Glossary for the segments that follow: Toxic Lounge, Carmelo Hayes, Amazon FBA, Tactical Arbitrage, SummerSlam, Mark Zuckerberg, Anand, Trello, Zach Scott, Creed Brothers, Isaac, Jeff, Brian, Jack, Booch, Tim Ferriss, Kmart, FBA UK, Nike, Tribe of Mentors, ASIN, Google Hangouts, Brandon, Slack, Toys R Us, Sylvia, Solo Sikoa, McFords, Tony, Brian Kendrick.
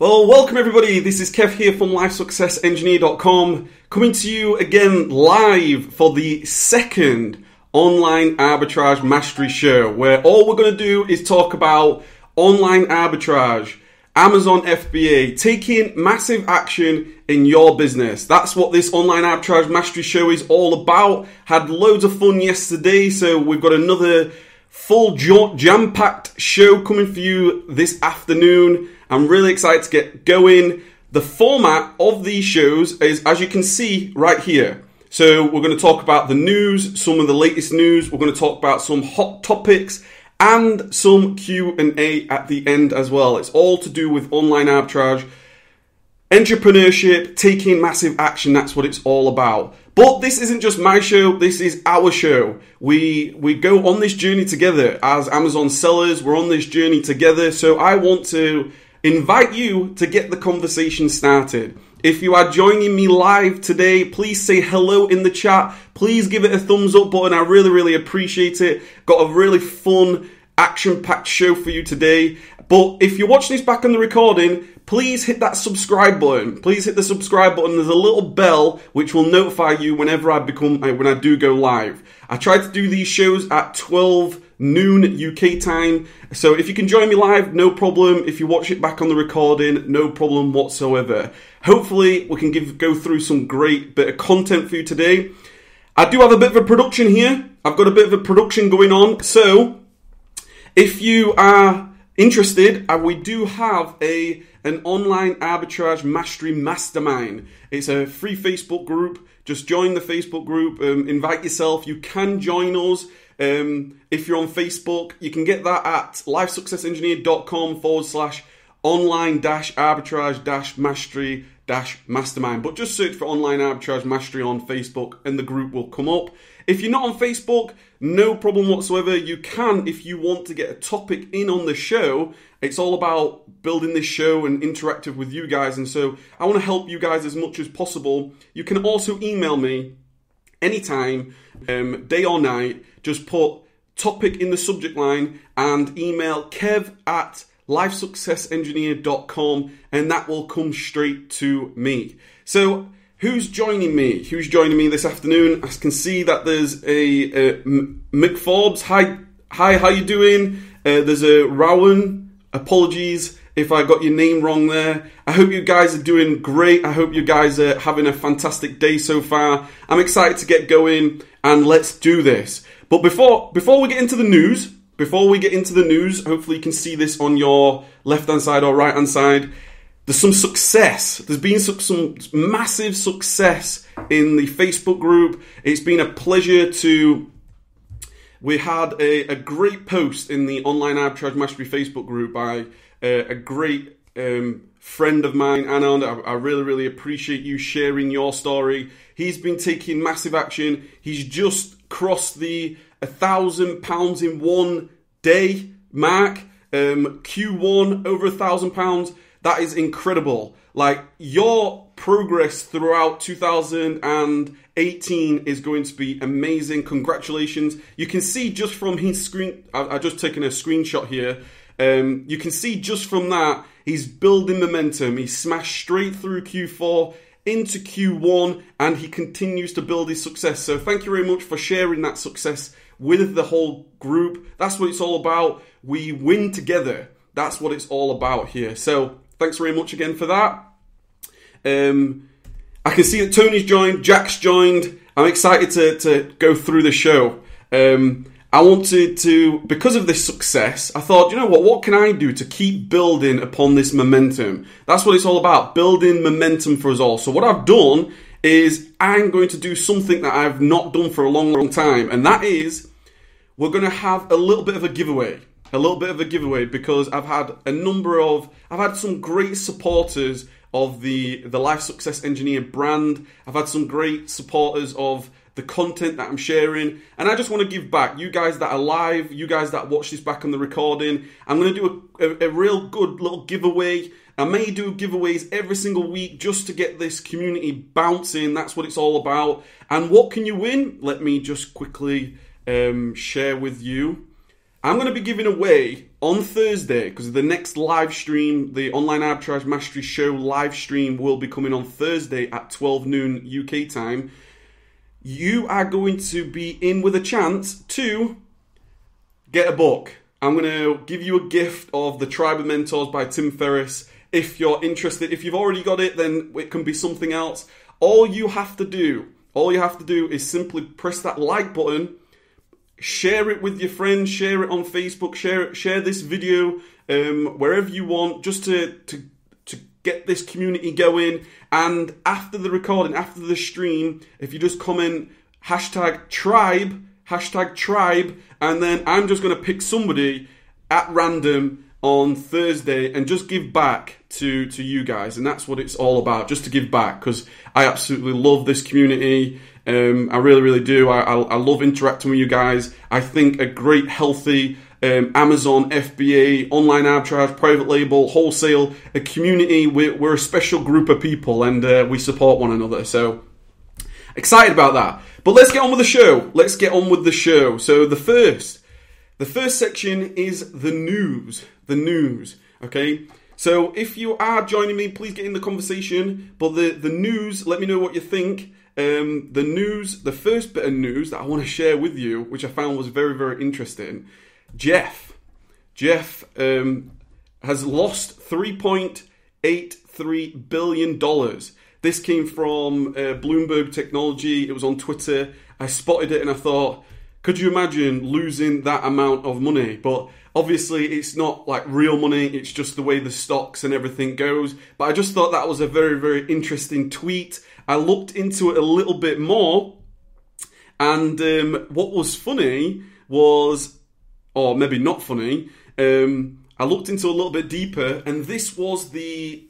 Well, welcome everybody. This is Kev here from LifeSuccessEngineer.com, coming to you again live for the second Online Arbitrage Mastery Show, where all we're going to do is talk about online arbitrage, Amazon FBA, taking massive action in your business. That's what this Online Arbitrage Mastery Show is all about. Had loads of fun yesterday, so we've got another full jam-packed show coming for you this afternoon. I'm really excited to get going. The format of these shows is, as you can see right here. So we're going to talk about the news, some of the latest news. We're going to talk about some hot topics and some Q&A at the end as well. It's all to do with online arbitrage, entrepreneurship, taking massive action. That's what it's all about. But this isn't just my show, this is our show. We go on this journey together as Amazon sellers. We're on this journey together. So I want to invite you to get the conversation started. If you are joining me live today, please say hello in the chat. Please give it a thumbs up button. I really appreciate it. Got a really fun, action-packed show for you today. But if you're watching this back on the recording, please hit that subscribe button. Please hit the subscribe button. There's a little bell which will notify you whenever when I do go live. I try to do these shows at 12 noon UK time. So if you can join me live, no problem. If you watch it back on the recording, no problem whatsoever. Hopefully we can go through some great bit of content for you today. I do have a bit of a production here. I've got a bit of a production going on. So if you are interested, we do have an online arbitrage mastery mastermind. It's a free Facebook group. Just join the Facebook group, invite yourself. You can join us if you're on Facebook. You can get that at lifesuccessengineer.com/online-arbitrage-mastery-mastermind. But just search for online arbitrage mastery on Facebook and the group will come up. If you're not on Facebook, no problem whatsoever. You can, if you want to get a topic in on the show. It's all about building this show and interactive with you guys. And so I want to help you guys as much as possible. You can also email me anytime, day or night. Just put topic in the subject line and email kev@lifesuccessengineer.com and that will come straight to me. So who's joining me? Who's joining me this afternoon? I can see that there's a McFords. Hi, how you doing? There's a Rowan. Apologies if I got your name wrong there. I hope you guys are doing great. I hope you guys are having a fantastic day so far. I'm excited to get going and let's do this. But before we get into the news, hopefully you can see this on your left-hand side or right-hand side. There's some success. There's been some massive success in the Facebook group. It's been a pleasure to... We had a great post in the Online Arbitrage Mastery Facebook group by a great friend of mine, Anand. I really appreciate you sharing your story. He's been taking massive action. He's just crossed the £1,000 in one day mark. Q1 over £1,000. That is incredible. Like, your progress throughout 2018 is going to be amazing. Congratulations. You can see just from his screen, I've just taken a screenshot here. You can see just from that, he's building momentum. He smashed straight through Q4 into Q1 and he continues to build his success. So thank you very much for sharing that success with the whole group. That's what it's all about. We win together. That's what it's all about here. So thanks very much again for that. I can see that Tony's joined, Jack's joined. I'm excited to go through the show. I wanted to, because of this success, I thought, you know what can I do to keep building upon this momentum? That's what it's all about, building momentum for us all. So what I've done is I'm going to do something that I've not done for a long time, and that is we're going to have a little bit of a giveaway because I've had some great supporters of the Life Success Engineer brand. I've had some great supporters of the content that I'm sharing. And I just want to give back. You guys that are live, you guys that watch this back on the recording, I'm going to do a real good little giveaway. I may do giveaways every single week just to get this community bouncing. That's what it's all about. And what can you win? Let me just quickly share with you. I'm going to be giving away on Thursday, because the next live stream, the Online Arbitrage Mastery Show live stream, will be coming on Thursday at 12 noon UK time. You are going to be in with a chance to get a book. I'm going to give you a gift of The Tribe of Mentors by Tim Ferriss. If you're interested, if you've already got it, then it can be something else. All you have to do is simply press that like button, share it with your friends, share it on Facebook, share this video wherever you want, just to get this community going. And after the recording, after the stream, if you just comment #tribe, and then I'm just going to pick somebody at random on Thursday and just give back to you guys. And that's what it's all about, just to give back, because I absolutely love this community. I really, really do. I love interacting with you guys. I think a great, healthy Amazon FBA, Online Arbitrage, Private Label, Wholesale, a community. We're a special group of people, and we support one another. So excited about that. But let's get on with the show. So the first section is the news, okay? So if you are joining me, please get in the conversation. But the news, let me know what you think. The first bit of news that I want to share with you, which I found was very, very interesting. Jeff has lost $3.83 billion. This came from Bloomberg Technology. It was on Twitter. I spotted it and I thought, could you imagine losing that amount of money? But obviously it's not like real money. It's just the way the stocks and everything goes. But I just thought that was a very, very interesting tweet. I looked into it a little bit more. And what was funny was, or maybe not funny, I looked into a little bit deeper, and this was the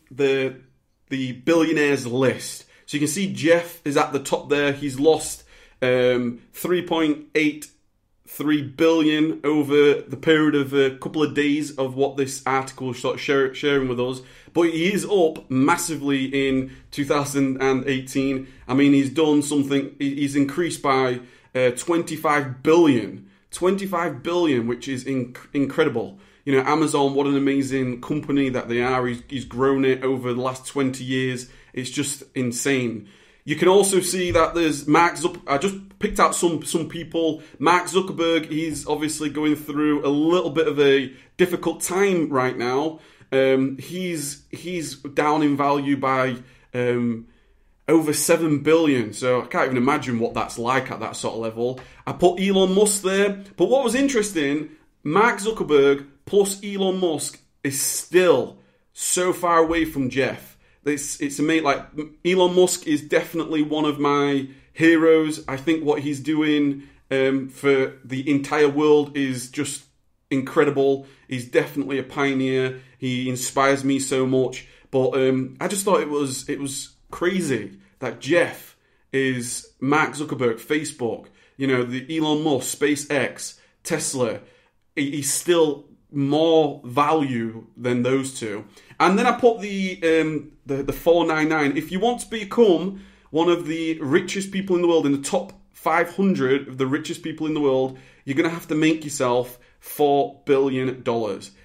billionaires list. So you can see Jeff is at the top there. He's lost $3.83 billion over the period of a couple of days of what this article is sharing with us. But he is up massively in 2018. I mean, he's done something. He's increased by $25 billion, which is incredible. You know, Amazon, what an amazing company that they are. He's grown it over the last 20 years. It's just insane. You can also see that there's Mark Zuckerberg. I just picked out some people. Mark Zuckerberg, he's obviously going through a little bit of a difficult time right now. He's down in value by over $7 billion. So I can't even imagine what that's like at that sort of level. I put Elon Musk there. But what was interesting, Mark Zuckerberg plus Elon Musk is still so far away from Jeff. It's amazing. Like, Elon Musk is definitely one of my heroes. I think what he's doing for the entire world is just incredible. He's definitely a pioneer. He inspires me so much. But I just thought it was crazy that Jeff is Mark Zuckerberg, Facebook. You know, the Elon Musk, SpaceX, Tesla. He's still more value than those two. And then I put the 499. If you want to become one of the richest people in the world, in the top 500 of the richest people in the world, you're going to have to make yourself $4 billion.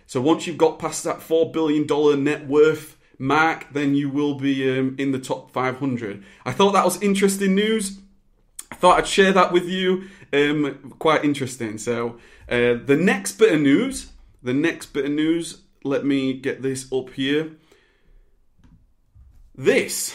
So once you've got past that $4 billion net worth mark, then you will be in the top 500. I thought that was interesting news. I thought I'd share that with you. Quite interesting. So the next bit of news, let me get this up here. This,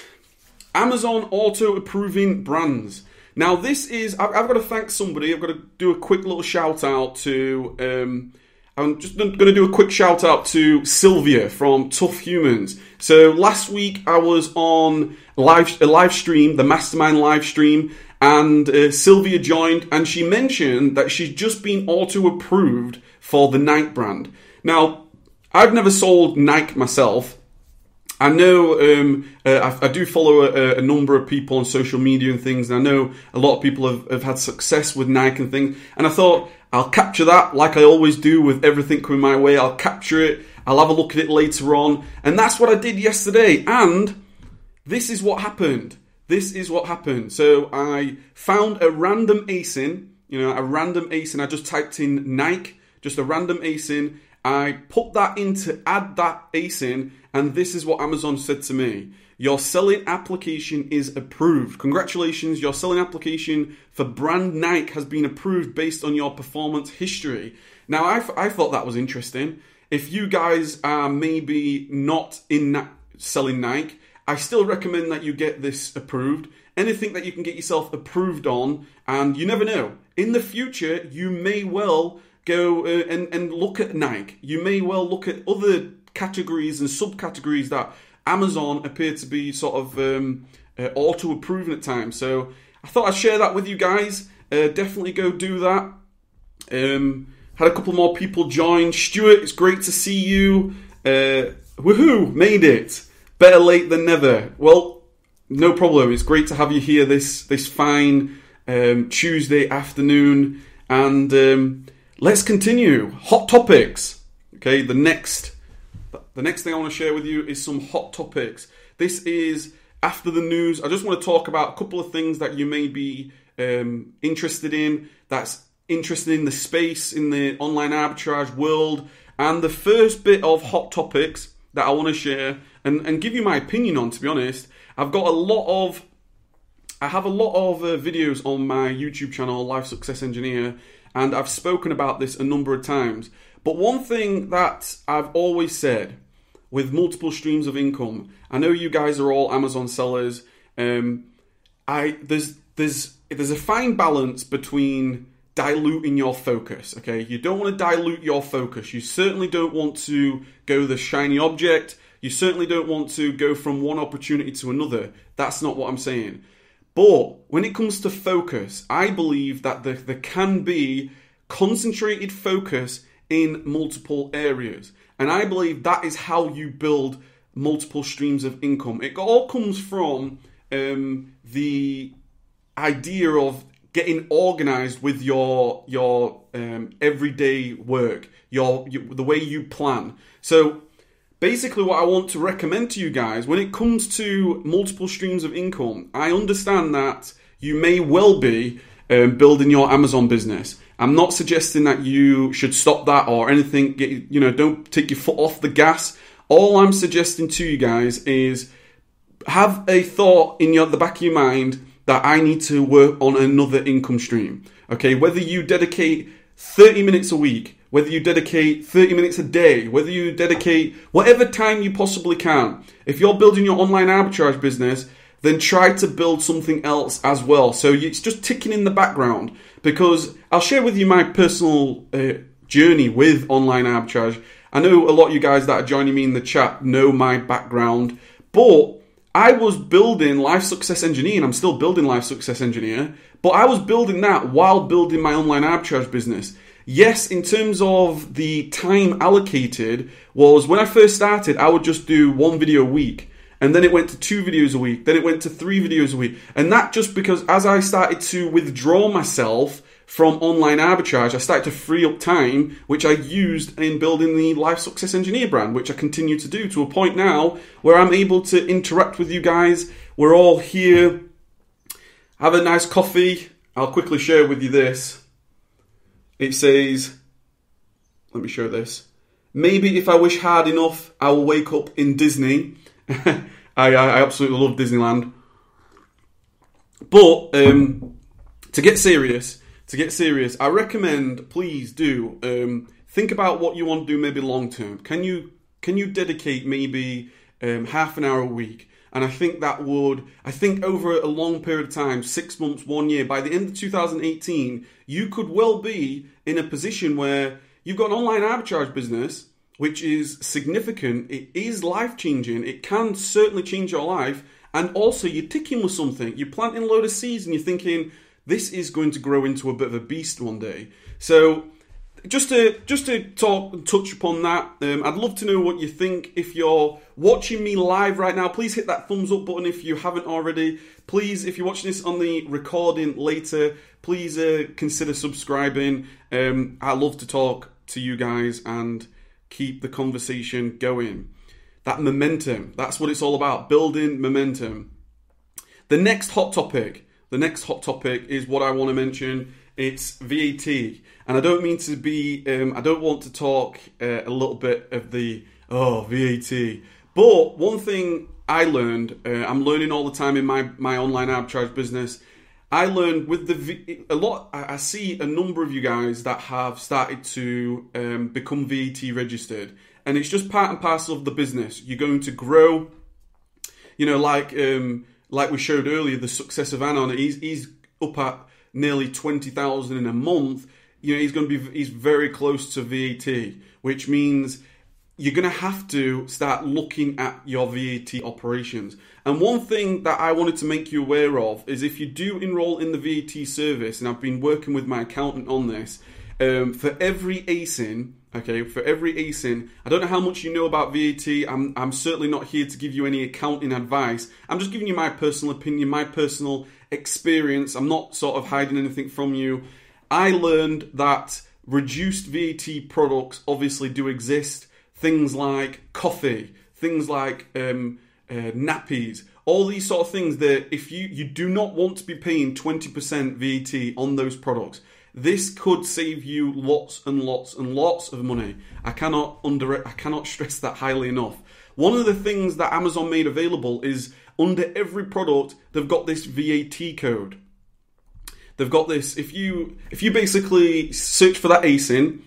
Amazon auto approving brands. Now this is, I've got to thank somebody. I've got to do a quick little shout out to, I'm just going to do a quick shout out to Sylvia from Tough Humans. So last week I was on a live stream, the Mastermind live stream, and Sylvia joined, and she mentioned that she's just been auto-approved for the Nike brand. Now, I've never sold Nike myself. I know I do follow a number of people on social media and things, and I know a lot of people have had success with Nike and things. And I thought, I'll capture that, like I always do with everything coming my way. I'll capture it. I'll have a look at it later on. And that's what I did yesterday. And this is what happened. So I found a random ASIN. I just typed in Nike, just a random ASIN. I put that in to add that ASIN, and this is what Amazon said to me. Your selling application is approved. Congratulations, your selling application for brand Nike has been approved based on your performance history. Now, I thought that was interesting. If you guys are maybe not in selling Nike, I still recommend that you get this approved. Anything that you can get yourself approved on, and you never know. In the future, you may well go and look at Nike. You may well look at other categories and subcategories that Amazon appear to be sort of auto-approving at times. So I thought I'd share that with you guys. Definitely go do that. Had a couple more people join. Stuart, it's great to see you. Woohoo, made it. Better late than never. Well, no problem. It's great to have you here this fine Tuesday afternoon. And let's continue. Hot topics. Okay, the next thing I want to share with you is some hot topics. This is after the news. I just want to talk about a couple of things that you may be interested in, that's interested in the space, in the online arbitrage world. And the first bit of hot topics that I want to share and give you my opinion on, to be honest, I have a lot of videos on my YouTube channel, Life Success Engineer, and I've spoken about this a number of times. But one thing that I've always said with multiple streams of income, I know you guys are all Amazon sellers. There's a fine balance between diluting your focus. Okay, you don't want to dilute your focus. You certainly don't want to go the shiny object. You certainly don't want to go from one opportunity to another. That's not what I'm saying. But when it comes to focus, I believe that there can be concentrated focus in multiple areas. And I believe that is how you build multiple streams of income. It all comes from the idea of getting organized with your everyday work, the way you plan. So basically what I want to recommend to you guys, when it comes to multiple streams of income, I understand that you may well be building your Amazon business. I'm not suggesting that you should stop that or anything. Don't take your foot off the gas. All I'm suggesting to you guys is have a thought in the back of your mind that I need to work on another income stream. Okay, whether you dedicate 30 minutes a week, whether you dedicate 30 minutes a day, whether you dedicate whatever time you possibly can. If you're building your online arbitrage business, then try to build something else as well. So it's just ticking in the background, because I'll share with you my personal journey with online arbitrage. I know a lot of you guys that are joining me in the chat know my background, but I was building Life Success Engineer, and I'm still building Life Success Engineer, but I was building that while building my online arbitrage business. Yes, in terms of the time allocated, was when I first started, I would just do one video a week. And then it went to 2 videos a week. Then it went to 3 videos a week. And that just because as I started to withdraw myself from online arbitrage, I started to free up time, which I used in building the Life Success Engineer brand, which I continue to do to a point now where I'm able to interact with you guys. We're all here. Have a nice coffee. I'll quickly share with you this. It says, let me show this. Maybe if I wish hard enough, I will wake up in Disney. I absolutely love Disneyland. But to get serious, I recommend, please do think about what you want to do maybe long term. Can you dedicate maybe half an hour a week? And I think over a long period of time, 6 months, 1 year, by the end of 2018, you could well be in a position where you've got an online arbitrage business, which is significant. It is life-changing. It can certainly change your life. And also, you're ticking with something. You're planting a load of seeds and you're thinking, this is going to grow into a bit of a beast one day. So, just to touch upon that, I'd love to know what you think. If you're watching me live right now, please hit that thumbs up button if you haven't already. Please, if you're watching this on the recording later, please consider subscribing. I love to talk to you guys and keep the conversation going. That momentum, that's what it's all about, building momentum. The next hot topic is what I want to mention It's VAT, and I don't mean to be, I don't want to talk a little bit of the, VAT, but one thing I learned, I'm learning all the time in my online arbitrage business, I learned with I see a number of you guys that have started to become VAT registered, and it's just part and parcel of the business. You're going to grow, you know, like we showed earlier, the success of Anand, he's up at nearly 20,000 in a month. You know, he's very close to VAT, which means you're going to have to start looking at your VAT operations. And one thing that I wanted to make you aware of is if you do enroll in the VAT service, and I've been working with my accountant on this, for every ASIN, I don't know how much you know about VAT. I'm certainly not here to give you any accounting advice. I'm just giving you my personal opinion, my personal experience. I'm not sort of hiding anything from you. I learned that reduced VAT products obviously do exist. Things like coffee, things like nappies, all these sort of things that if you do not want to be paying 20% VAT on those products. This could save you lots and lots and lots of money. I cannot stress that highly enough. One of the things that Amazon made available is under every product they've got this VAT code. They've got this. If you basically search for that ASIN,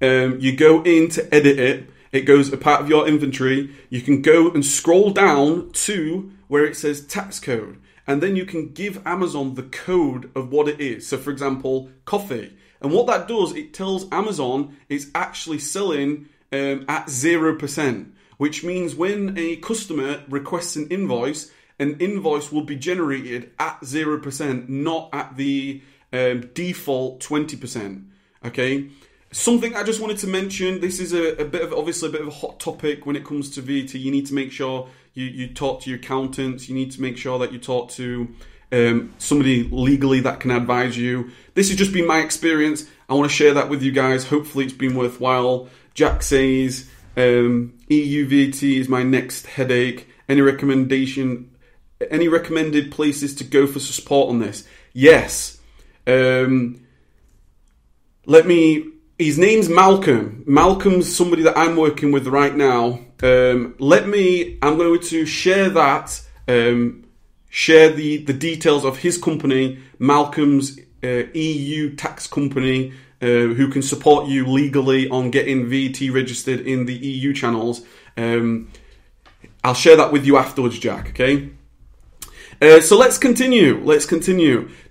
you go in to edit it. It goes a part of your inventory. You can go and scroll down to where it says tax code. And then you can give Amazon the code of what it is. So for example, coffee. And what that does, it tells Amazon it's actually selling at 0%, which means when a customer requests an invoice will be generated at 0%, not at the default 20%, okay? Something I just wanted to mention, this is obviously a bit of a hot topic when it comes to VAT. You need to make sure you talk to your accountants. You need to make sure that you talk to somebody legally that can advise you. This has just been my experience. I want to share that with you guys. Hopefully it's been worthwhile. Jack says, EU VAT is my next headache. Any recommended places to go for support on this? Yes. His name's Malcolm. Malcolm's somebody that I'm working with right now. I'm going to share that, share the details of his company, Malcolm's EU tax company, who can support you legally on getting VAT registered in the EU channels. I'll share that with you afterwards, Jack, okay? So let's continue.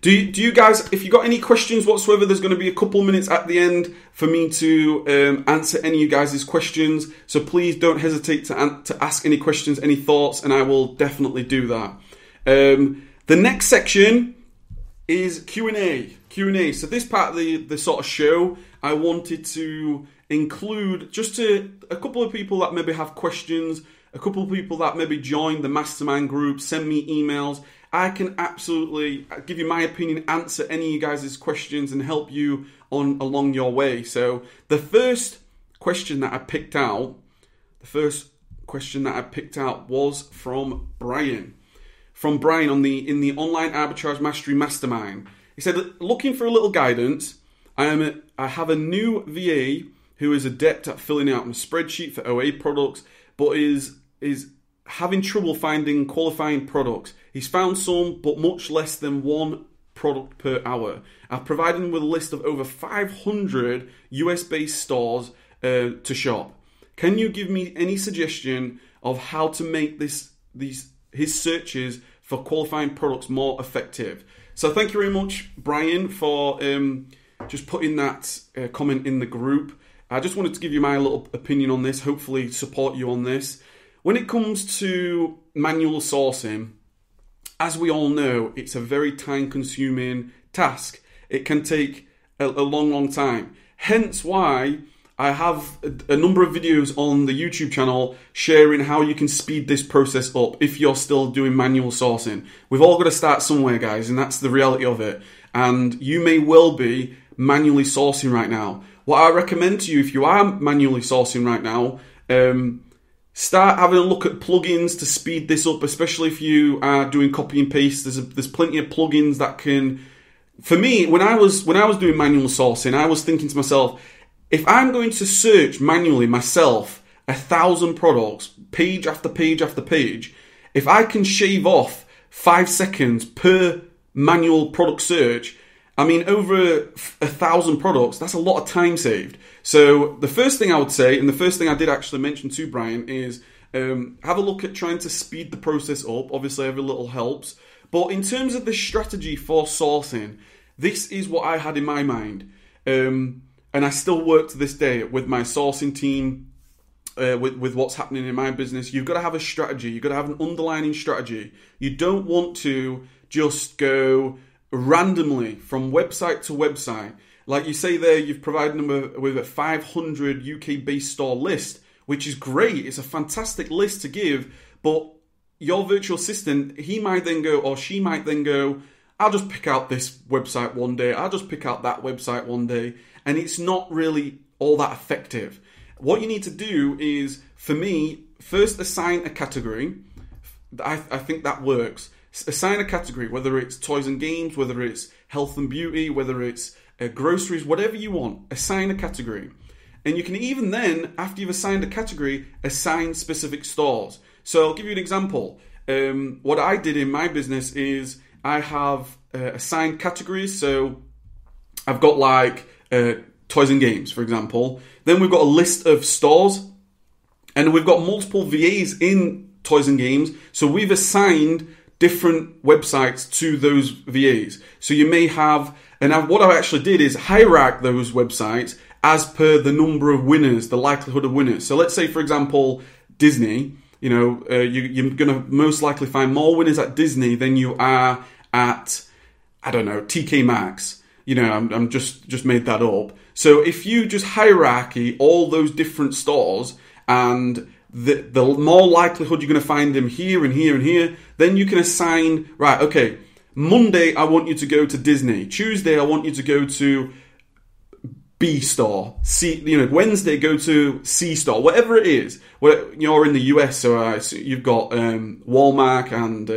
Do you guys, if you got any questions whatsoever, there's going to be a couple minutes at the end for me to answer any of you guys' questions. So please don't hesitate to ask any questions, any thoughts, and I will definitely do that. The next section is Q&A. So this part of the sort of show, I wanted to include just to a couple of people that maybe have questions. A couple of people that maybe join the mastermind group, send me emails. I can absolutely give you my opinion, answer any of you guys' questions and help you on along your way. So the first question that I picked out was from Brian. From Brian in the Online Arbitrage Mastery Mastermind. He said, looking for a little guidance, I have a new VA who is adept at filling out my spreadsheet for OA products, but is having trouble finding qualifying products. He's found some, but much less than one product per hour. I've provided him with a list of over 500 US-based stores to shop. Can you give me any suggestion of how to make his searches for qualifying products more effective? So thank you very much, Brian, for just putting that comment in the group. I just wanted to give you my little opinion on this, hopefully support you on this. When it comes to manual sourcing, as we all know, it's a very time-consuming task. It can take a long, long time. Hence why I have a number of videos on the YouTube channel sharing how you can speed this process up if you're still doing manual sourcing. We've all got to start somewhere, guys, and that's the reality of it. And you may well be manually sourcing right now. What I recommend to you, if you are manually sourcing right now, start having a look at plugins to speed this up, especially if you are doing copy and paste. There's plenty of plugins that can for me, when I was doing manual sourcing, I was thinking to myself, if I'm going to search manually myself 1,000 products, page after page after page, if I can shave off 5 seconds per manual product search, I mean, over 1,000 products, that's a lot of time saved. So the first thing I would say, and the first thing I did actually mention to Brian, is have a look at trying to speed the process up. Obviously, every little helps. But in terms of the strategy for sourcing, this is what I had in my mind. And I still work to this day with my sourcing team, with what's happening in my business. You've got to have a strategy. You've got to have an underlying strategy. You don't want to just go randomly from website to website. Like you say there, you've provided them with a 500 UK-based store list, which is great. It's a fantastic list to give, but your virtual assistant, he might then go, or she might then go, I'll just pick out this website one day. I'll just pick out that website one day. And it's not really all that effective. What you need to do is, for me, first assign a category. I think that works. Assign a category, whether it's toys and games, whether it's health and beauty, whether it's groceries, whatever you want, assign a category. And you can even then, after you've assigned a category, assign specific stores. So I'll give you an example. What I did in my business is I have assigned categories. So I've got like toys and games, for example. Then we've got a list of stores, and we've got multiple VAs in toys and games. So we've assigned different websites to those VAs. So you may have, and what I actually did is hierarch those websites as per the number of winners, the likelihood of winners. So let's say, for example, Disney, you know, you're going to most likely find more winners at Disney than you are at, I don't know, TK Maxx. You know, I'm just made that up. So if you just hierarchy all those different stores, and the more likelihood you're going to find them here and here and here, then you can assign, right, okay, Monday I want you to go to Disney. Tuesday I want you to go to B store. Wednesday go to C store, whatever it is. You're in the US, so you've got Walmart and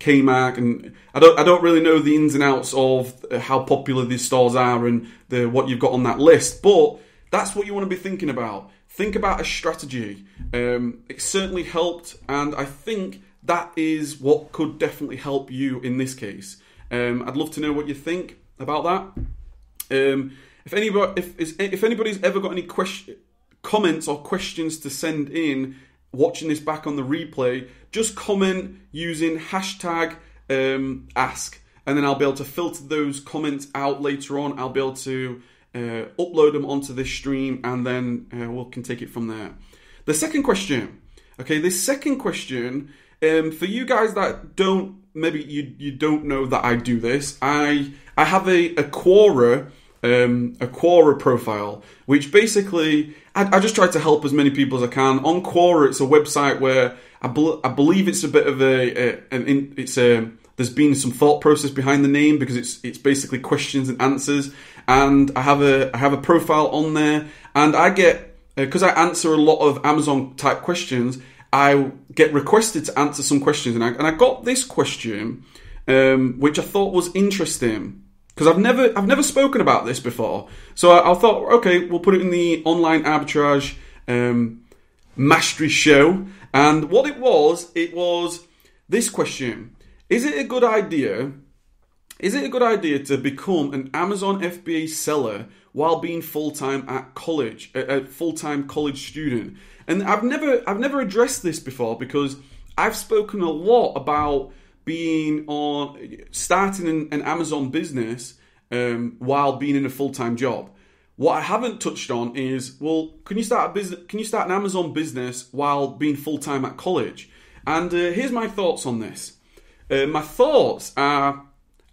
Kmart, and I don't really know the ins and outs of how popular these stores are and what you've got on that list, but that's what you want to be thinking about. Think about a strategy. It certainly helped, and I think that is what could definitely help you in this case. I'd love to know what you think about that. If anybody's ever got any comments or questions to send in, watching this back on the replay, just comment using hashtag ask, and then I'll be able to filter those comments out later on. I'll be able to upload them onto this stream, and then we can take it from there. The second question, okay, for you guys that don't, maybe you don't know that I do this, I have a Quora profile, which basically I just try to help as many people as I can. On Quora, it's a website where I believe it's a bit of there's been some thought process behind the name, because it's basically questions and answers. And I have a profile on there, and I get, because I answer a lot of Amazon type questions, I get requested to answer some questions, and I got this question, which I thought was interesting. Because I've never spoken about this before, so I thought, okay, we'll put it in the Online Arbitrage Mastery Show. And what it was this question: Is it a good idea to become an Amazon FBA seller while being full-time college student? And I've never addressed this before, because I've spoken a lot about starting an Amazon business while being in a full-time job. What I haven't touched on is, well, can you start an Amazon business while being full-time at college? And here's my thoughts on this. My thoughts are,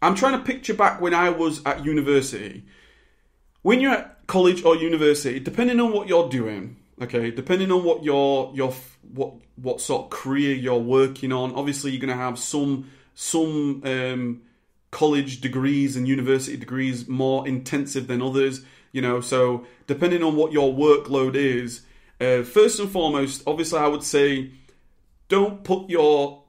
I'm trying to picture back when I was at university. When you're at college or university, depending on what you're doing, okay, depending on what your sort of career you're working on, obviously you're going to have some college degrees and university degrees more intensive than others, you know. So depending on what your workload is, first and foremost, obviously I would say, don't put your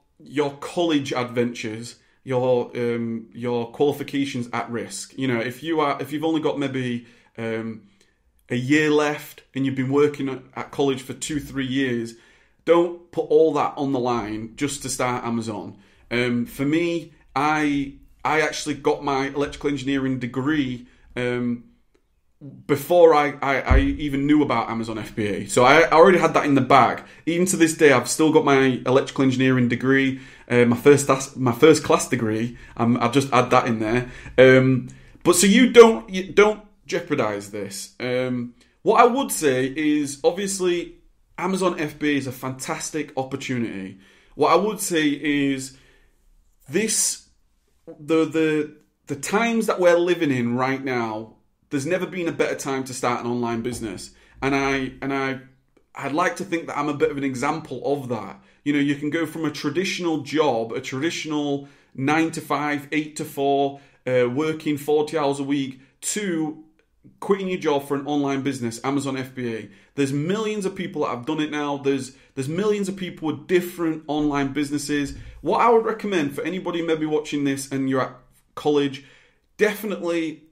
college adventures, your qualifications at risk. You know, if you've only got maybe a year left and you've been working at college for 2-3 years, don't put all that on the line just to start Amazon. For me, I actually got my electrical engineering degree before I even knew about Amazon FBA. So I already had that in the bag. Even to this day, I've still got my electrical engineering degree, my first class degree. I'll just add that in there. But so you don't jeopardize this. What I would say is, obviously, Amazon FBA is a fantastic opportunity. What I would say is this: the times that we're living in right now, there's never been a better time to start an online business. And I'd like to think that I'm a bit of an example of that. You know, you can go from a traditional job, a traditional 9 to 5, 8 to 4, working 40 hours a week, to quitting your job for an online business, Amazon FBA. There's millions of people that have done it now. There's millions of people with different online businesses. What I would recommend for anybody maybe watching this and you're at college, definitely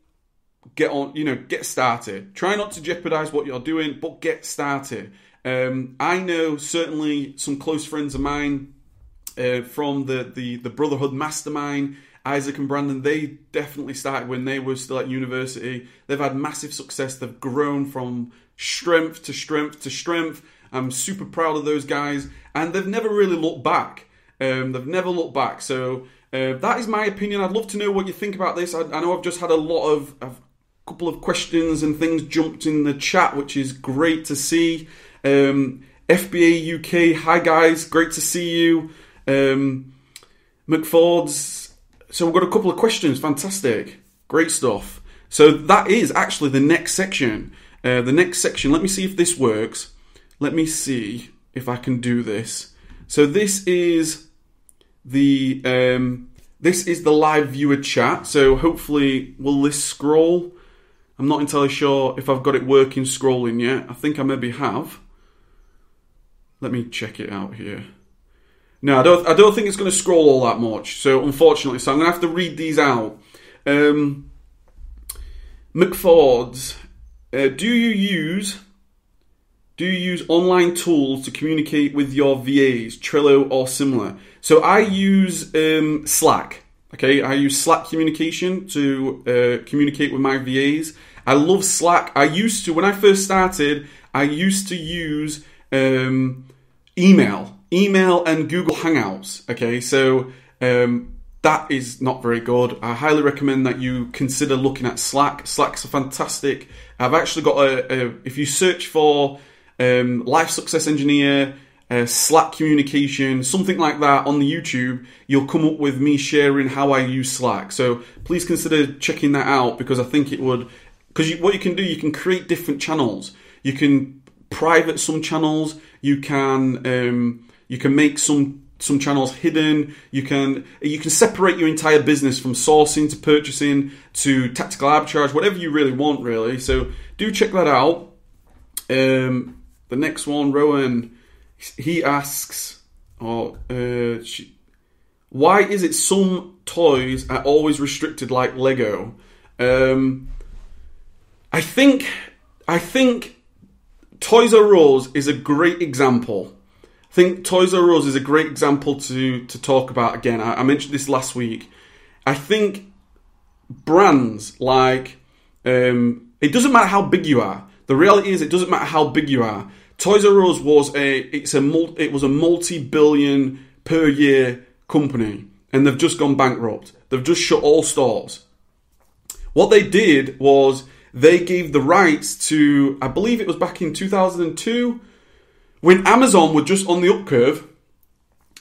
get on, you know, get started. Try not to jeopardize what you're doing, but get started. I know certainly some close friends of mine from the Brotherhood Mastermind, Isaac and Brandon. They definitely started when they were still at university. They've had massive success. They've grown from strength to strength to strength. I'm super proud of those guys, and they've never really looked back. So that is my opinion. I'd love to know what you think about this. I know I've just had couple of questions and things jumped in the chat, which is great to see. FBA UK, hi guys, great to see you. McFords, so we've got a couple of questions, fantastic, great stuff. So that is actually the next section. Let me see if this works. Let me see if I can do this. So this is the live viewer chat. So hopefully, will this scroll? I'm not entirely sure if I've got it working scrolling yet. I think I maybe have. Let me check it out here. No, I don't think it's going to scroll all that much. So unfortunately, I'm going to have to read these out. McFords, do you use online tools to communicate with your VAs, Trello or similar? So I use Slack. Okay, I use Slack communication to communicate with my VAs. I love Slack. When I first started, I used to use email and Google Hangouts. Okay, so that is not very good. I highly recommend that you consider looking at Slack. Slack's a fantastic. I've actually got if you search for Life Success Engineer, Slack communication, something like that on the YouTube, you'll come up with me sharing how I use Slack. So please consider checking that out, because I think it would, because what you can do, you can create different channels. You can private some channels. You can make some channels hidden. You can separate your entire business from sourcing to purchasing to tactical arbitrage, whatever you really want, really. So do check that out. The next one, Rowan. He asks, why is it some toys are always restricted, like Lego? I think Toys R Us is a great example. I think Toys R Us is a great example to talk about again. I mentioned this last week. I think brands like, it doesn't matter how big you are. The reality is, it doesn't matter how big you are. Toys R Us was a multi-billion per year company, and they've just gone bankrupt. They've just shut all stores. What they did was they gave the rights to, I believe it was back in 2002, when Amazon were just on the upcurve,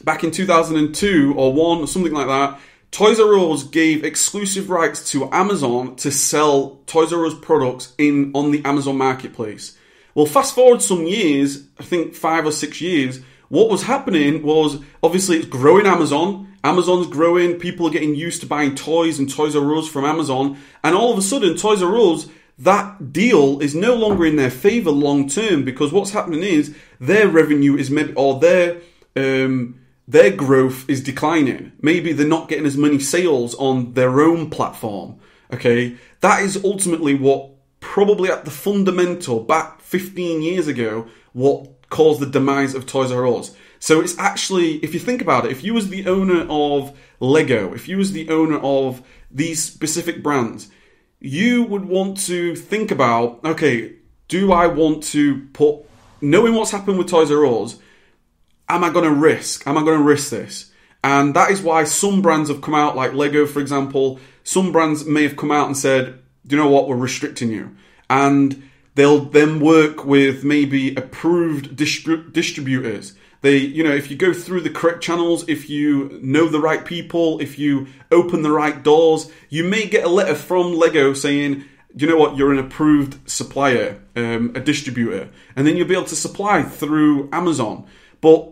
back in 2002 or 1 or something like that, Toys R Us gave exclusive rights to Amazon to sell Toys R Us products on the Amazon marketplace. Well, fast forward some years, I think 5 or 6 years, what was happening was, obviously it's growing Amazon. Amazon's growing. People are getting used to buying toys and Toys R Us from Amazon. And all of a sudden, Toys R Us, that deal is no longer in their favor long term, because what's happening is their revenue is maybe, or their growth is declining. Maybe they're not getting as many sales on their own platform. Okay, that is ultimately what probably at the fundamental back 15 years ago, what caused the demise of Toys R Us. So it's actually, if you think about it, if you was the owner of Lego, if you was the owner of these specific brands, you would want to think about, okay, do I want to put, knowing what's happened with Toys R Us, am I going to risk this? And that is why some brands have come out, like Lego, for example. Some brands may have come out and said, do you know what, we're restricting you. And they'll then work with maybe approved distributors. They, you know, if you go through the correct channels, if you know the right people, if you open the right doors, you may get a letter from Lego saying, you know what, you're an approved supplier, a distributor. And then you'll be able to supply through Amazon. But,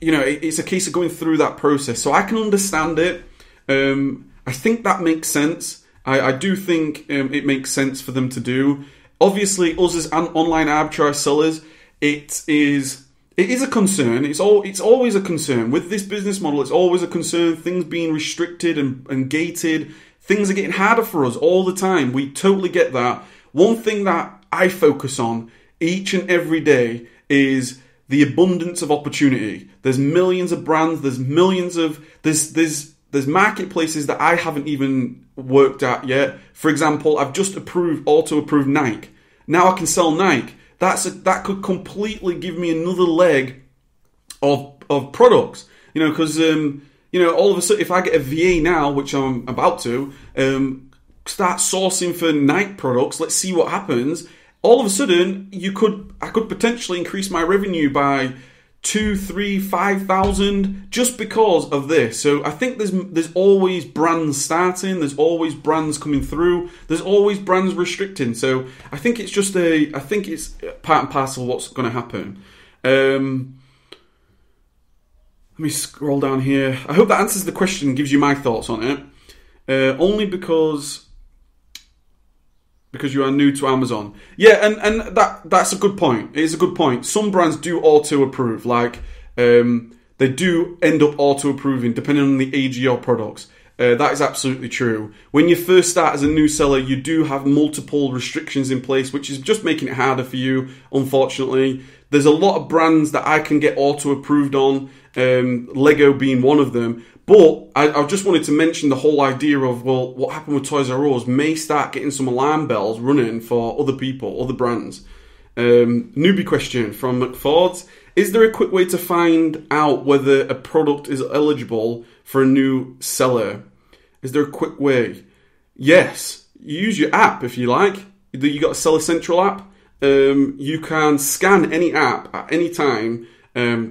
you know, it's a case of going through that process. So I can understand it. I think that makes sense. I do think it makes sense for them to do. Obviously, us as online arbitrage sellers, it is a concern. It's always a concern. With this business model, it's always a concern. Things being restricted and gated. Things are getting harder for us all the time. We totally get that. One thing that I focus on each and every day is the abundance of opportunity. There's millions of brands. There's millions of... There's marketplaces that I haven't even worked at yet. For example, I've just auto-approved Nike. Now I can sell Nike. That could completely give me another leg of products. You know, because you know, all of a sudden, if I get a VA now, which I'm about to start sourcing for Nike products, let's see what happens. All of a sudden, I could potentially increase my revenue by 2, 3, 5,000 just because of this. So I think there's always brands starting, there's always brands coming through, there's always brands restricting. So I think it's just I think it's part and parcel of what's going to happen. Let me scroll down here. I hope that answers the question and gives you my thoughts on it. Only because you are new to Amazon. Yeah, and that's a good point. It is a good point. Some brands do auto-approve. Like, they do end up auto-approving, depending on the age of your products. That is absolutely true. When you first start as a new seller, you do have multiple restrictions in place, which is just making it harder for you, unfortunately. There's a lot of brands that I can get auto-approved on, Lego being one of them. But I just wanted to mention the whole idea of, well, what happened with Toys R Us may start getting some alarm bells running for other people, other brands. Newbie question from McFords. Is there a quick way to find out whether a product is eligible for a new seller? Is there a quick way? Yes. Use your app if you like. You got a Seller Central app. You can scan any app at any time,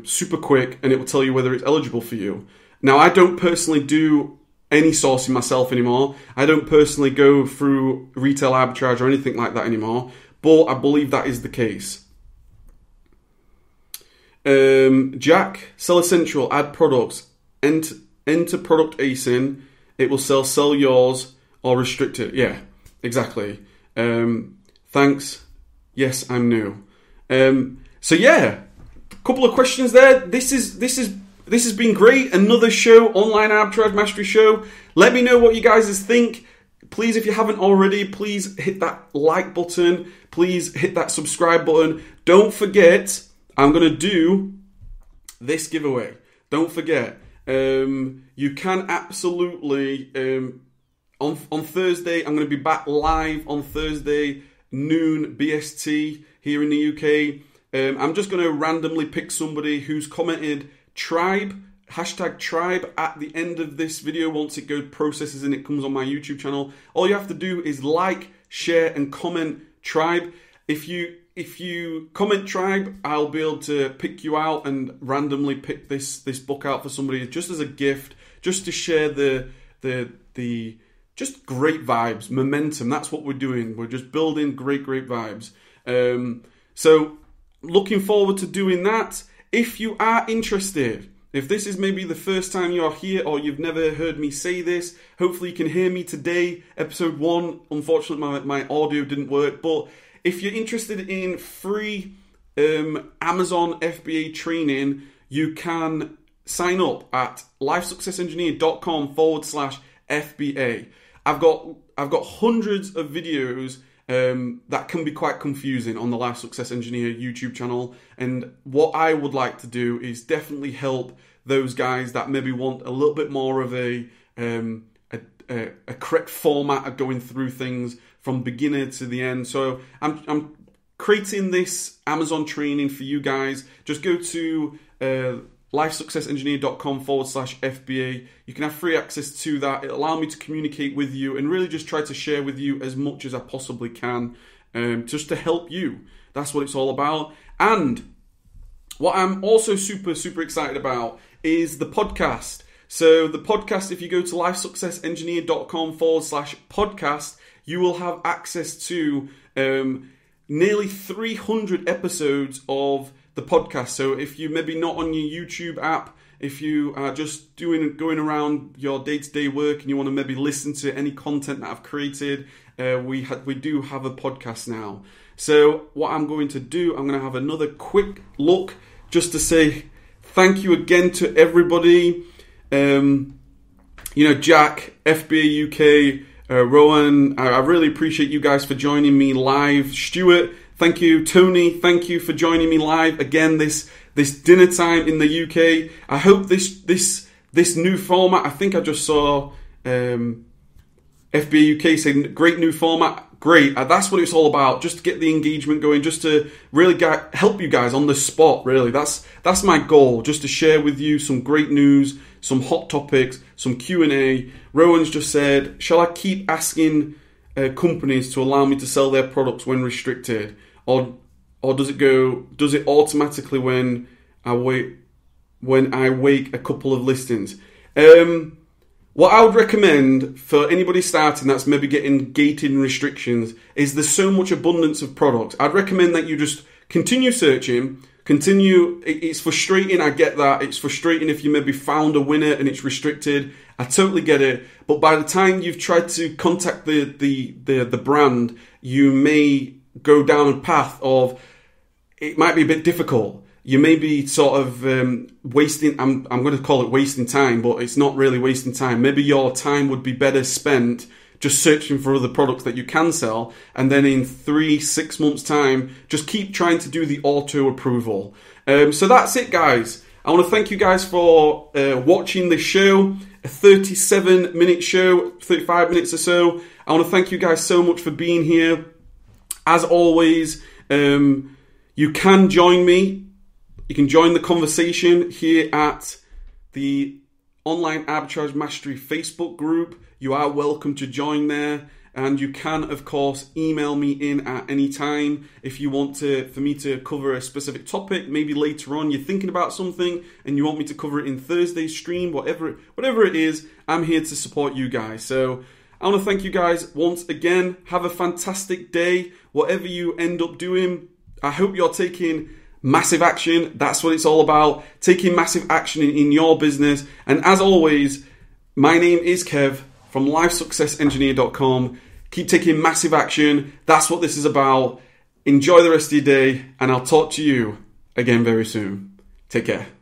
super quick, and it will tell you whether it's eligible for you. Now, I don't personally do any sourcing myself anymore. I don't personally go through retail arbitrage or anything like that anymore. But I believe that is the case. Jack, Seller Central, add products. Enter product ASIN. It will sell yours or restrict it. Yeah, exactly. Thanks. Yes, I'm new. So yeah, a couple of questions there. This has been great. Another show, Online Arbitrage Mastery Show. Let me know what you guys think. Please, if you haven't already, please hit that like button. Please hit that subscribe button. Don't forget, I'm going to do this giveaway. Don't forget, you can absolutely, on Thursday, I'm going to be back live on Thursday, noon BST here in the UK. I'm just going to randomly pick somebody who's commented #tribe at the end of this video. Once it goes processes and it comes on my YouTube channel, all you have to do is like, share and comment tribe. If you comment tribe, I'll be able to pick you out and randomly pick this book out for somebody, just as a gift, just to share the just great vibes, momentum. That's what we're doing. We're just building great vibes. So looking forward to doing that. If you are interested, if this is maybe the first time you're here or you've never heard me say this, hopefully you can hear me today, episode 1. Unfortunately, my audio didn't work. But if you're interested in free Amazon FBA training, you can sign up at lifesuccessengineer.com/FBA. I've got hundreds of videos that can be quite confusing on the Life Success Engineer YouTube channel. And what I would like to do is definitely help those guys that maybe want a little bit more of a correct format of going through things from beginner to the end. So I'm creating this Amazon training for you guys. Just go to LifeSuccessEngineer.com/FBA. You can have free access to that. It'll allow me to communicate with you and really just try to share with you as much as I possibly can, just to help you. That's what it's all about. And what I'm also super, super excited about is the podcast. So the podcast, if you go to LifeSuccessEngineer.com/podcast, you will have access to nearly 300 episodes of the podcast. So if you maybe not on your YouTube app, if you are just going around your day-to-day work and you want to maybe listen to any content that I've created, we do have a podcast now. So what I'm going to do, I'm going to have another quick look just to say thank you again to everybody. Jack, FBA UK, Rowan, I really appreciate you guys for joining me live. Stuart, thank you. Tony, thank you for joining me live again this dinner time in the UK. I hope this new format, I think I just saw FBA UK saying great new format. Great. That's what it's all about. Just to get the engagement going, just to really help you guys on the spot, really. That's my goal, just to share with you some great news, some hot topics, some Q&A. Rowan's just said, shall I keep asking companies to allow me to sell their products when restricted, or does it automatically when I wake a couple of listings? What I would recommend for anybody starting that's maybe getting gating restrictions is there's so much abundance of products. I'd recommend that you just continue searching. It's frustrating, I get that. It's frustrating if you maybe found a winner and it's restricted. I totally get it. But by the time you've tried to contact the brand, you may go down a path of it might be a bit difficult. You may be sort of wasting, I'm going to call it wasting time, but it's not really wasting time. Maybe your time would be better spent just searching for other products that you can sell, and then in 3-6 months time, just keep trying to do the auto approval. So that's it, guys. I want to thank you guys for watching this show, a 37-minute show, 35 minutes or so. I want to thank you guys so much for being here. As always, you can join me. You can join the conversation here at the Online Arbitrage Mastery Facebook group. You are welcome to join there, and you can, of course, email me in at any time if you want for me to cover a specific topic. Maybe later on you're thinking about something and you want me to cover it in Thursday's stream, whatever it is, I'm here to support you guys. So I want to thank you guys once again. Have a fantastic day. Whatever you end up doing, I hope you're taking massive action. That's what it's all about, taking massive action in your business. And as always, my name is Kev from LifeSuccessEngineer.com. Keep taking massive action. That's what this is about. Enjoy the rest of your day, and I'll talk to you again very soon. Take care.